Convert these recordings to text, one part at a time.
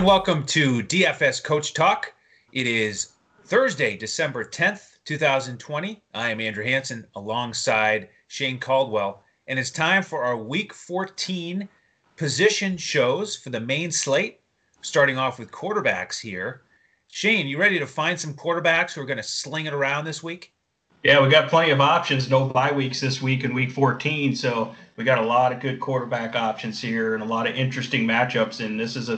and welcome to DFS Coach Talk. It is Thursday, December 10th, 2020. I am Andrew Hansen alongside Shane Caldwell, and it's time for our Week 14 position shows for the main slate, starting off with quarterbacks here. Shane, you ready to find some quarterbacks who are going to sling it around this week? Yeah, we got plenty of options. No bye weeks this week in Week 14, so we got a lot of good quarterback options here and a lot of interesting matchups, and this is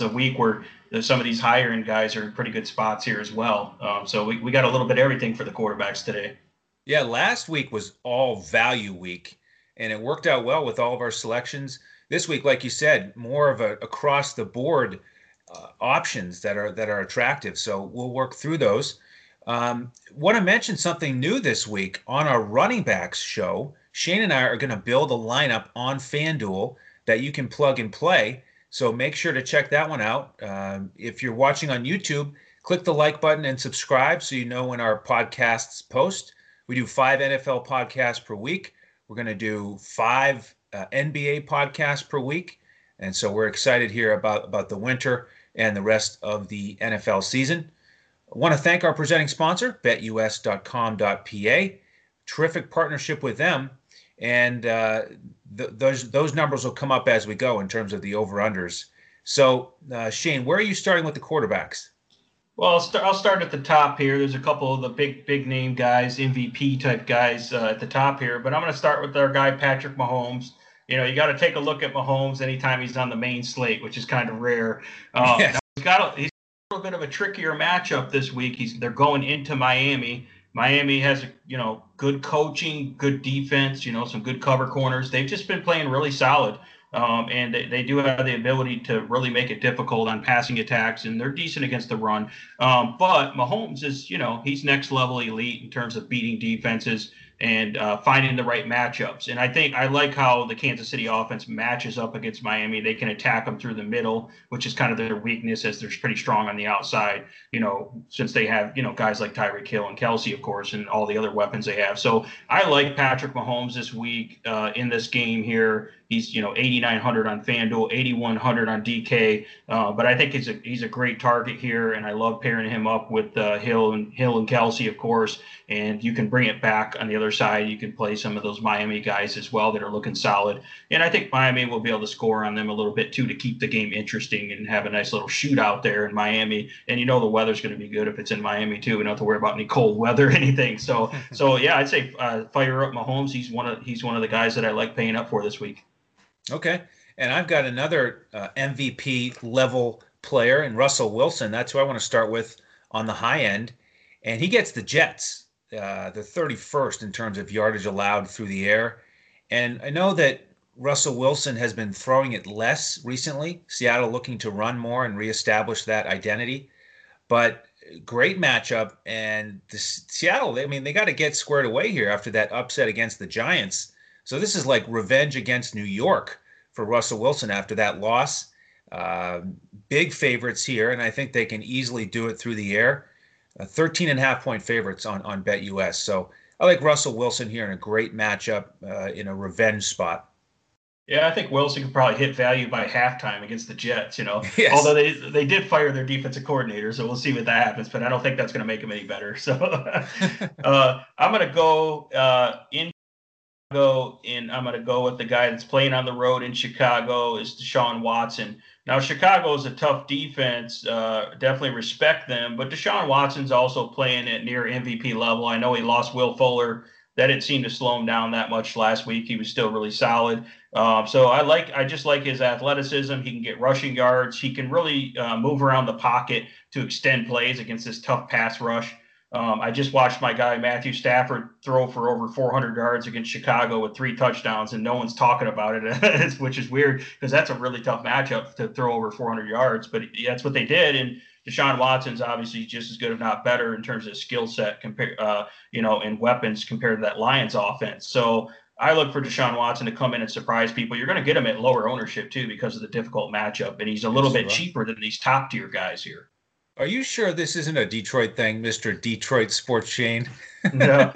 a week where some of these higher-end guys are in pretty good spots here as well. So we got a little bit of everything for the quarterbacks today. Yeah, last week was all value week, and it worked out well with all of our selections. This week, like you said, more of a across-the-board options that are attractive, so we'll work through those. Want to mention something new this week on our running backs show. Shane and I are going to build a lineup on FanDuel that you can plug and play. So make sure to check that one out. If you're watching on YouTube, click the like button and subscribe so you know when our podcasts post. We do 5 NFL podcasts per week. We're going to do 5 NBA podcasts per week. And so we're excited here about the winter and the rest of the NFL season. I want to thank our presenting sponsor, betus.com.pa. Terrific partnership with them. And those numbers will come up as we go in terms of the over-unders. So, Shane, where are you starting with the quarterbacks? Well, I'll start at the top here. There's a couple of the big name guys, MVP-type guys at the top here. But I'm going to start with our guy, Patrick Mahomes. You know, you got to take a look at Mahomes anytime he's on the main slate, which is kind of rare. Yes. He's a little bit of a trickier matchup this week. They're going into Miami. Miami has, good coaching, good defense, some good cover corners. They've just been playing really solid, and they do have the ability to really make it difficult on passing attacks, and they're decent against the run. But Mahomes is, he's next level elite in terms of beating defenses and finding the right matchups. And I think I like how the Kansas City offense matches up against Miami. They can attack them through the middle, which is kind of their weakness, as they're pretty strong on the outside, since they have, guys like Tyreek Hill and Kelce, of course, and all the other weapons they have. So I like Patrick Mahomes this week in this game here. He's, 8,900 on FanDuel, 8,100 on DK. But I think he's a great target here, and I love pairing him up with Hill and Kelce, of course. And you can bring it back on the other side. You can play some of those Miami guys as well that are looking solid. And I think Miami will be able to score on them a little bit, too, to keep the game interesting and have a nice little shootout there in Miami. And the weather's going to be good if it's in Miami, too. We don't have to worry about any cold weather or anything. So yeah, I'd say fire up Mahomes. He's one of the guys that I like paying up for this week. Okay, and I've got another MVP-level player in Russell Wilson. That's who I want to start with on the high end. And he gets the Jets, the 31st in terms of yardage allowed through the air. And I know that Russell Wilson has been throwing it less recently, Seattle looking to run more and reestablish that identity. But great matchup. And Seattle, they got to get squared away here after that upset against the Giants. So this is like revenge against New York for Russell Wilson after that loss. Big favorites here, and I think they can easily do it through the air. 13.5-point favorites on BetUS. So I like Russell Wilson here in a great matchup in a revenge spot. Yeah, I think Wilson could probably hit value by halftime against the Jets, Yes. Although they did fire their defensive coordinator, so we'll see what that happens. But I don't think that's going to make him any better. So I'm going to go in. And I'm going to go with the guy that's playing on the road in Chicago is Deshaun Watson. Now, Chicago is a tough defense. Definitely respect them. But Deshaun Watson's also playing at near MVP level. I know he lost Will Fuller. That didn't seem to slow him down that much last week. He was still really solid. So I just like his athleticism. He can get rushing yards. He can really move around the pocket to extend plays against this tough pass rush. I just watched my guy Matthew Stafford throw for over 400 yards against Chicago with 3 touchdowns, and no one's talking about it, which is weird because that's a really tough matchup to throw over 400 yards. But that's what they did, and Deshaun Watson's obviously just as good, if not better, in terms of skill set compared, and weapons compared to that Lions offense. So I look for Deshaun Watson to come in and surprise people. You're going to get him at lower ownership too because of the difficult matchup, and he's a little bit cheaper than these top tier guys here. Are you sure this isn't a Detroit thing, Mr. Detroit Sports Shane? No.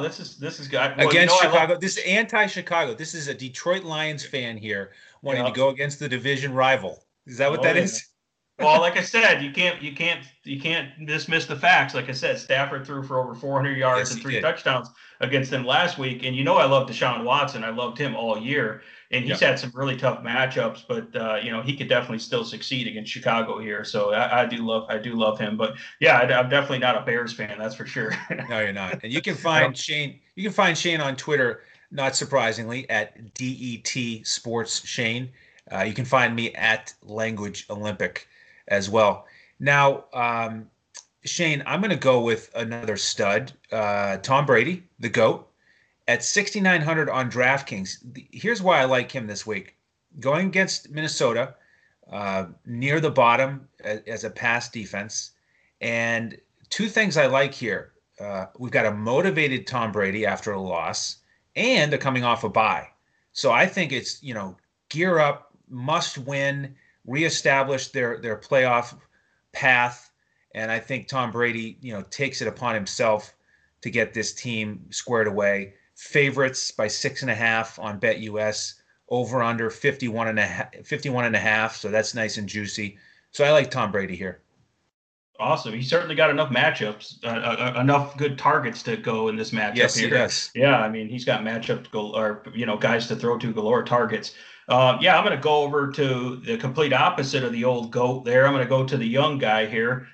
This is good. Well, against Chicago. This is anti-Chicago. This is a Detroit Lions fan here wanting to go against the division rival. Is that what that is? Well, like I said, you can't dismiss the facts. Like I said, Stafford threw for over 400 yards and 3 touchdowns against them last week. And you know I love Deshaun Watson. I loved him all year. And he's had some really tough matchups, but you know, he could definitely still succeed against Chicago here. So I do love him. But yeah, I'm definitely not a Bears fan, that's for sure. No, you're not. And you can find Shane on Twitter, not surprisingly, at DET Sports Shane. You can find me at Language Olympic as well. Now, Shane, I'm going to go with another stud, Tom Brady, the GOAT, at 6,900 on DraftKings. Here's why I like him this week. Going against Minnesota, near the bottom as a pass defense. And two things I like here. We've got a motivated Tom Brady after a loss, and they're coming off a bye. So I think it's, you know, gear up, must win, reestablish their playoff path. And I think Tom Brady, you know, takes it upon himself to get this team squared away. Favorites by 6.5 on BetUS, over under 51.5. So that's nice and juicy. So I like Tom Brady here. Awesome. He certainly got enough matchups, enough good targets to go in this matchup. Yes, here. He does. Yeah, I mean, he's got matchup or, you know, guys to throw to galore, targets. Yeah, I'm going to go over to the complete opposite of the old GOAT there. I'm going to go to the young guy here,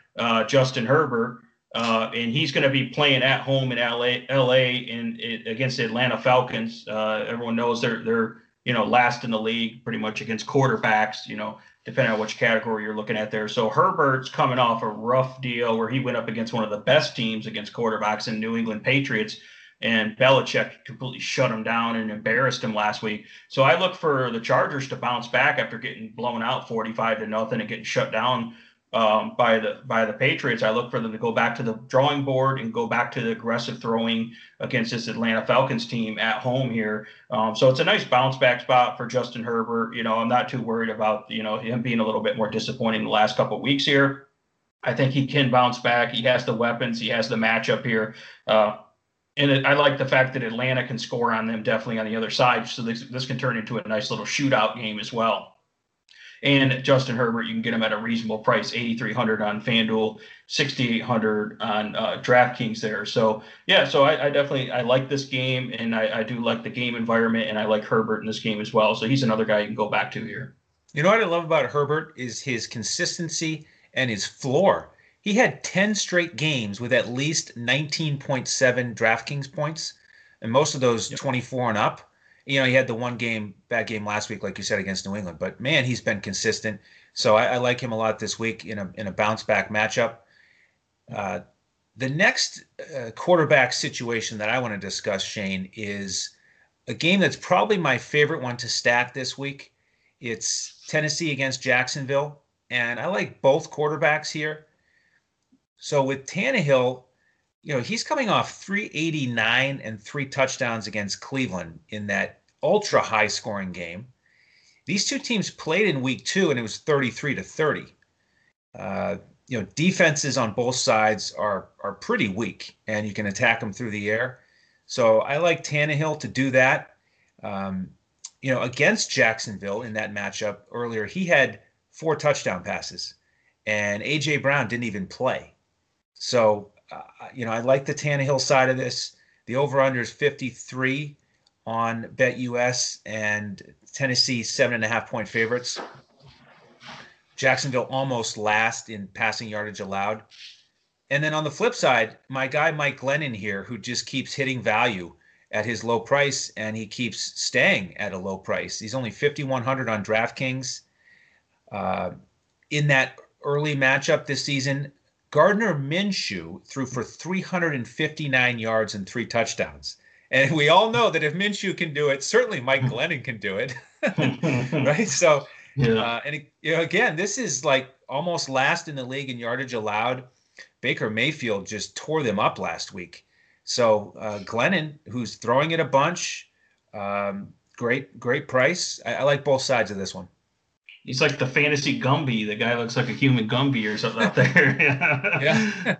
Justin Herbert. And he's going to be playing at home in LA and against the Atlanta Falcons. Everyone knows they're, you know, last in the league pretty much against quarterbacks, you know, depending on which category you're looking at there. So Herbert's coming off a rough deal where he went up against one of the best teams against quarterbacks in New England Patriots, and Belichick completely shut him down and embarrassed him last week. So I look for the Chargers to bounce back after getting blown out 45-0 and getting shut down by the Patriots. I look for them to go back to the drawing board and go back to the aggressive throwing against this Atlanta Falcons team at home here. So it's a nice bounce back spot for Justin Herbert. You know, I'm not too worried about, you know, him being a little bit more disappointing the last couple of weeks here. I think he can bounce back. He has the weapons. He has the matchup here. And I like the fact that Atlanta can score on them definitely on the other side. So this can turn into a nice little shootout game as well. And Justin Herbert, you can get him at a reasonable price, 8,300 on FanDuel, 6,800 on DraftKings there. So, yeah, so I definitely like this game, and I do like the game environment, and I like Herbert in this game as well. So he's another guy you can go back to here. You know what I love about Herbert is his consistency and his floor. He had 10 straight games with at least 19.7 DraftKings points, and most of those 24 and up. You know, he had the bad game last week, like you said, against New England. But, man, he's been consistent. So I like him a lot this week in a bounce-back matchup. The next quarterback situation that I want to discuss, Shane, is a game that's probably my favorite one to stack this week. It's Tennessee against Jacksonville. And I like both quarterbacks here. So with Tannehill, you know, he's coming off 389 and 3 touchdowns against Cleveland in that ultra high scoring game. These two teams played in week 2, and it was 33-30. You know, defenses on both sides are pretty weak, and you can attack them through the air. So I like Tannehill to do that. You know, against Jacksonville in that matchup earlier, he had 4 touchdown passes, and A.J. Brown didn't even play. So, you know, I like the Tannehill side of this. The over-under is 53 on BetUS, and Tennessee 7.5-point favorites. Jacksonville almost last in passing yardage allowed. And then on the flip side, my guy Mike Glennon here, who just keeps hitting value at his low price, and he keeps staying at a low price. He's only 5,100 on DraftKings. In that early matchup this season, Gardner Minshew threw for 359 yards and 3 touchdowns. And we all know that if Minshew can do it, certainly Mike Glennon can do it. Right? So, yeah. And you know, again, this is like almost last in the league in yardage allowed. Baker Mayfield just tore them up last week. So Glennon, who's throwing it a bunch, great price. I like both sides of this one. He's like the fantasy Gumby. The guy looks like a human Gumby or something out there.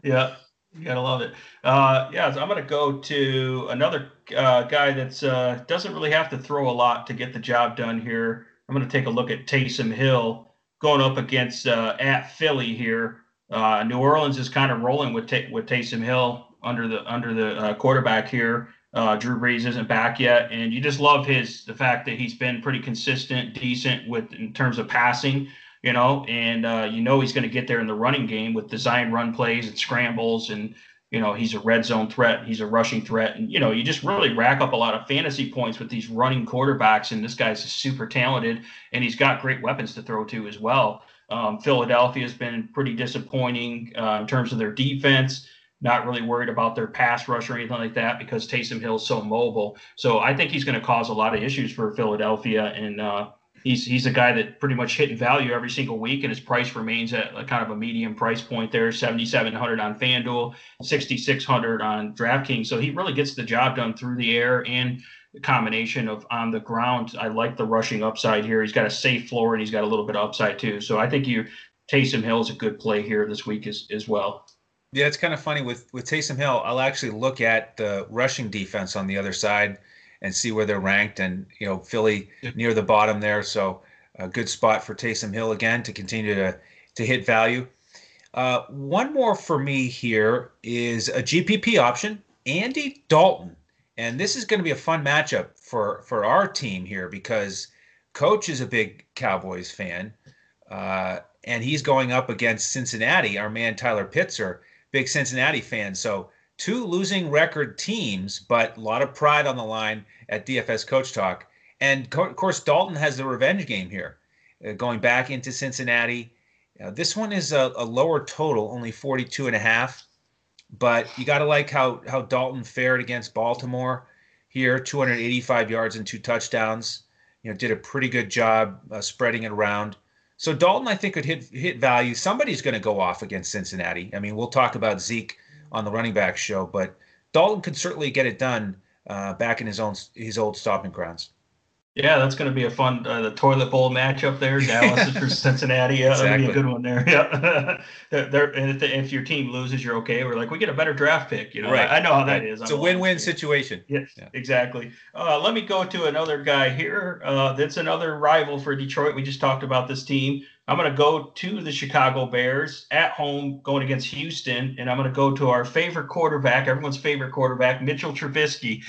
Yeah. You got to love it. So I'm going to go to another guy that doesn't really have to throw a lot to get the job done here. I'm going to take a look at Taysom Hill going up against at Philly here. New Orleans is kind of rolling with Taysom Hill under the quarterback here. Drew Brees isn't back yet, and you just love the fact that he's been pretty consistent, decent in terms of passing, and he's going to get there in the running game with design run plays and scrambles, and he's a red zone threat, he's a rushing threat, and you just really rack up a lot of fantasy points with these running quarterbacks. And this guy's super talented, and he's got great weapons to throw to as well. Philadelphia has been pretty disappointing in terms of their defense. Not really worried about their pass rush or anything like that because Taysom Hill is so mobile. So I think he's going to cause a lot of issues for Philadelphia. And he's a guy that pretty much hit in value every single week, and his price remains at a kind of a medium price point there, $7,700 on FanDuel, $6,600 on DraftKings. So he really gets the job done through the air and the combination of on the ground. I like the rushing upside here. He's got a safe floor, and he's got a little bit of upside too. So I think Taysom Hill is a good play here this week as well. Yeah, it's kind of funny with Taysom Hill. I'll actually look at the rushing defense on the other side and see where they're ranked, and Philly near the bottom there. So a good spot for Taysom Hill again to continue to hit value. One more for me here is a GPP option, Andy Dalton, and this is going to be a fun matchup for our team here because Coach is a big Cowboys fan, and he's going up against Cincinnati. Our man Tyler Pitzer. Big Cincinnati fan. So two losing record teams, but a lot of pride on the line at DFS Coach Talk. And of course, Dalton has the revenge game here, going back into Cincinnati. This one is a lower total, only 42.5. But you got to like how Dalton fared against Baltimore here, 285 yards and 2 touchdowns. Did a pretty good job spreading it around. So Dalton, I think, could hit value. Somebody's going to go off against Cincinnati. I mean, we'll talk about Zeke on the running back show, but Dalton could certainly get it done back in his old stomping grounds. Yeah, that's going to be a fun the toilet bowl matchup there, Dallas versus Cincinnati. Yeah, exactly. That'll be a good one there. Yeah, and if your team loses, you're okay. We're like, we get a better draft pick. Right. I know how that is. It's a win-win situation. Yes, yeah. Exactly. Let me go to another guy here. That's another rival for Detroit. We just talked about this team. I'm going to go to the Chicago Bears at home going against Houston, and I'm going to go to our favorite quarterback, everyone's favorite quarterback, Mitchell Trubisky.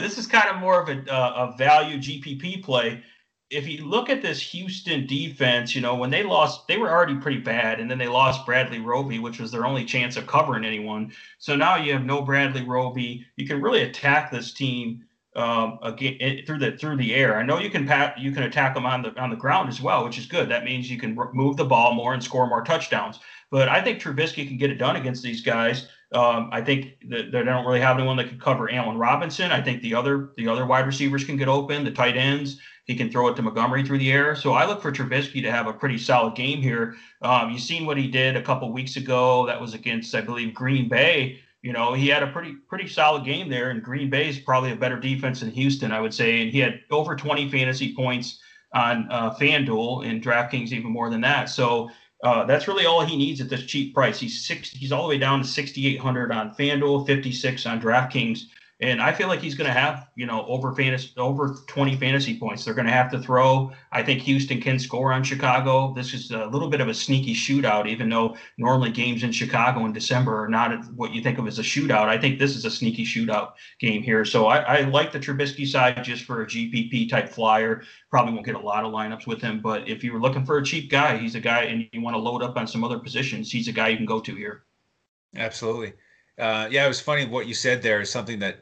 This is kind of more of a value GPP play. If you look at this Houston defense, when they lost, they were already pretty bad, and then they lost Bradley Roby, which was their only chance of covering anyone. So now you have no Bradley Roby. You can really attack this team again through the air. I know you can attack them on the ground as well, which is good. That means you can move the ball more and score more touchdowns. But I think Trubisky can get it done against these guys. I think that they don't really have anyone that can cover Allen Robinson. I think the other wide receivers can get open, the tight ends. He can throw it to Montgomery through the air. So I look for Trubisky to have a pretty solid game here. You've seen what he did a couple weeks ago. That was against, I believe, Green Bay. He had a pretty solid game there, and Green Bay is probably a better defense than Houston, I would say. And he had over 20 fantasy points on FanDuel, and DraftKings even more than that. So that's really all he needs at this cheap price. He's all the way down to 6,800 on FanDuel, 56 on DraftKings, and I feel like he's going to have over 20 fantasy points. They're going to have to throw. I think Houston can score on Chicago. This is a little bit of a sneaky shootout, even though normally games in Chicago in December are not what you think of as a shootout. I think this is a sneaky shootout game here. So I like the Trubisky side just for a GPP type flyer. Probably won't get a lot of lineups with him, but if you were looking for a cheap guy, he's a guy, and you want to load up on some other positions, he's a guy you can go to here. Absolutely. It was funny what you said there is something that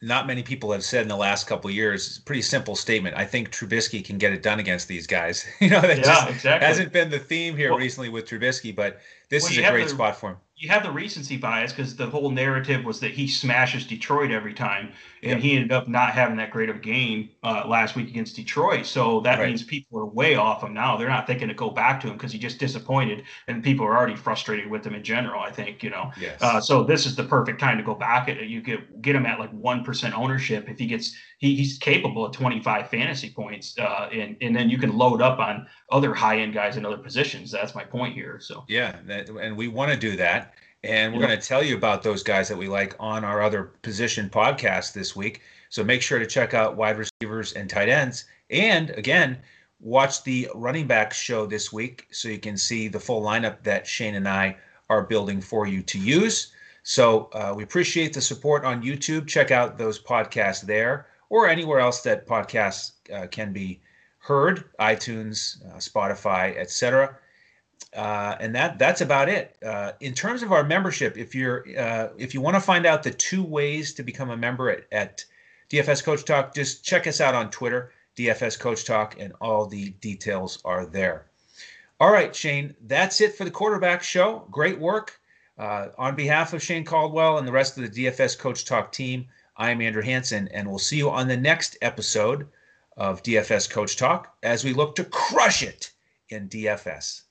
not many people have said in the last couple of years. It's a pretty simple statement. I think Trubisky can get it done against these guys. Exactly. Hasn't been the theme here recently with Trubisky, but this is a great spot for him. You have the recency bias because the whole narrative was that he smashes Detroit every time, and He ended up not having that great of a game last week against Detroit. So that means people are way off him now. They're not thinking to go back to him because he just disappointed, and people are already frustrated with him in general, I think. Yes. So this is the perfect time to go back at it. You get him at like 1% ownership. If he gets he's capable of 25 fantasy points, and then you can load up on other high-end guys in other positions. That's my point here. So and we want to do that. And we're going to tell you about those guys that we like on our other position podcast this week. So make sure to check out wide receivers and tight ends. And again, watch the running back show this week so you can see the full lineup that Shane and I are building for you to use. So we appreciate the support on YouTube. Check out those podcasts there or anywhere else that podcasts can be heard, iTunes, Spotify, etc. And that's about it. In terms of our membership, if you want to find out the two ways to become a member at DFS Coach Talk, just check us out on Twitter, DFS Coach Talk, and all the details are there. All right, Shane, that's it for the quarterback show. Great work. On behalf of Shane Caldwell and the rest of the DFS Coach Talk team, I'm Andrew Hansen, and we'll see you on the next episode of DFS Coach Talk as we look to crush it in DFS.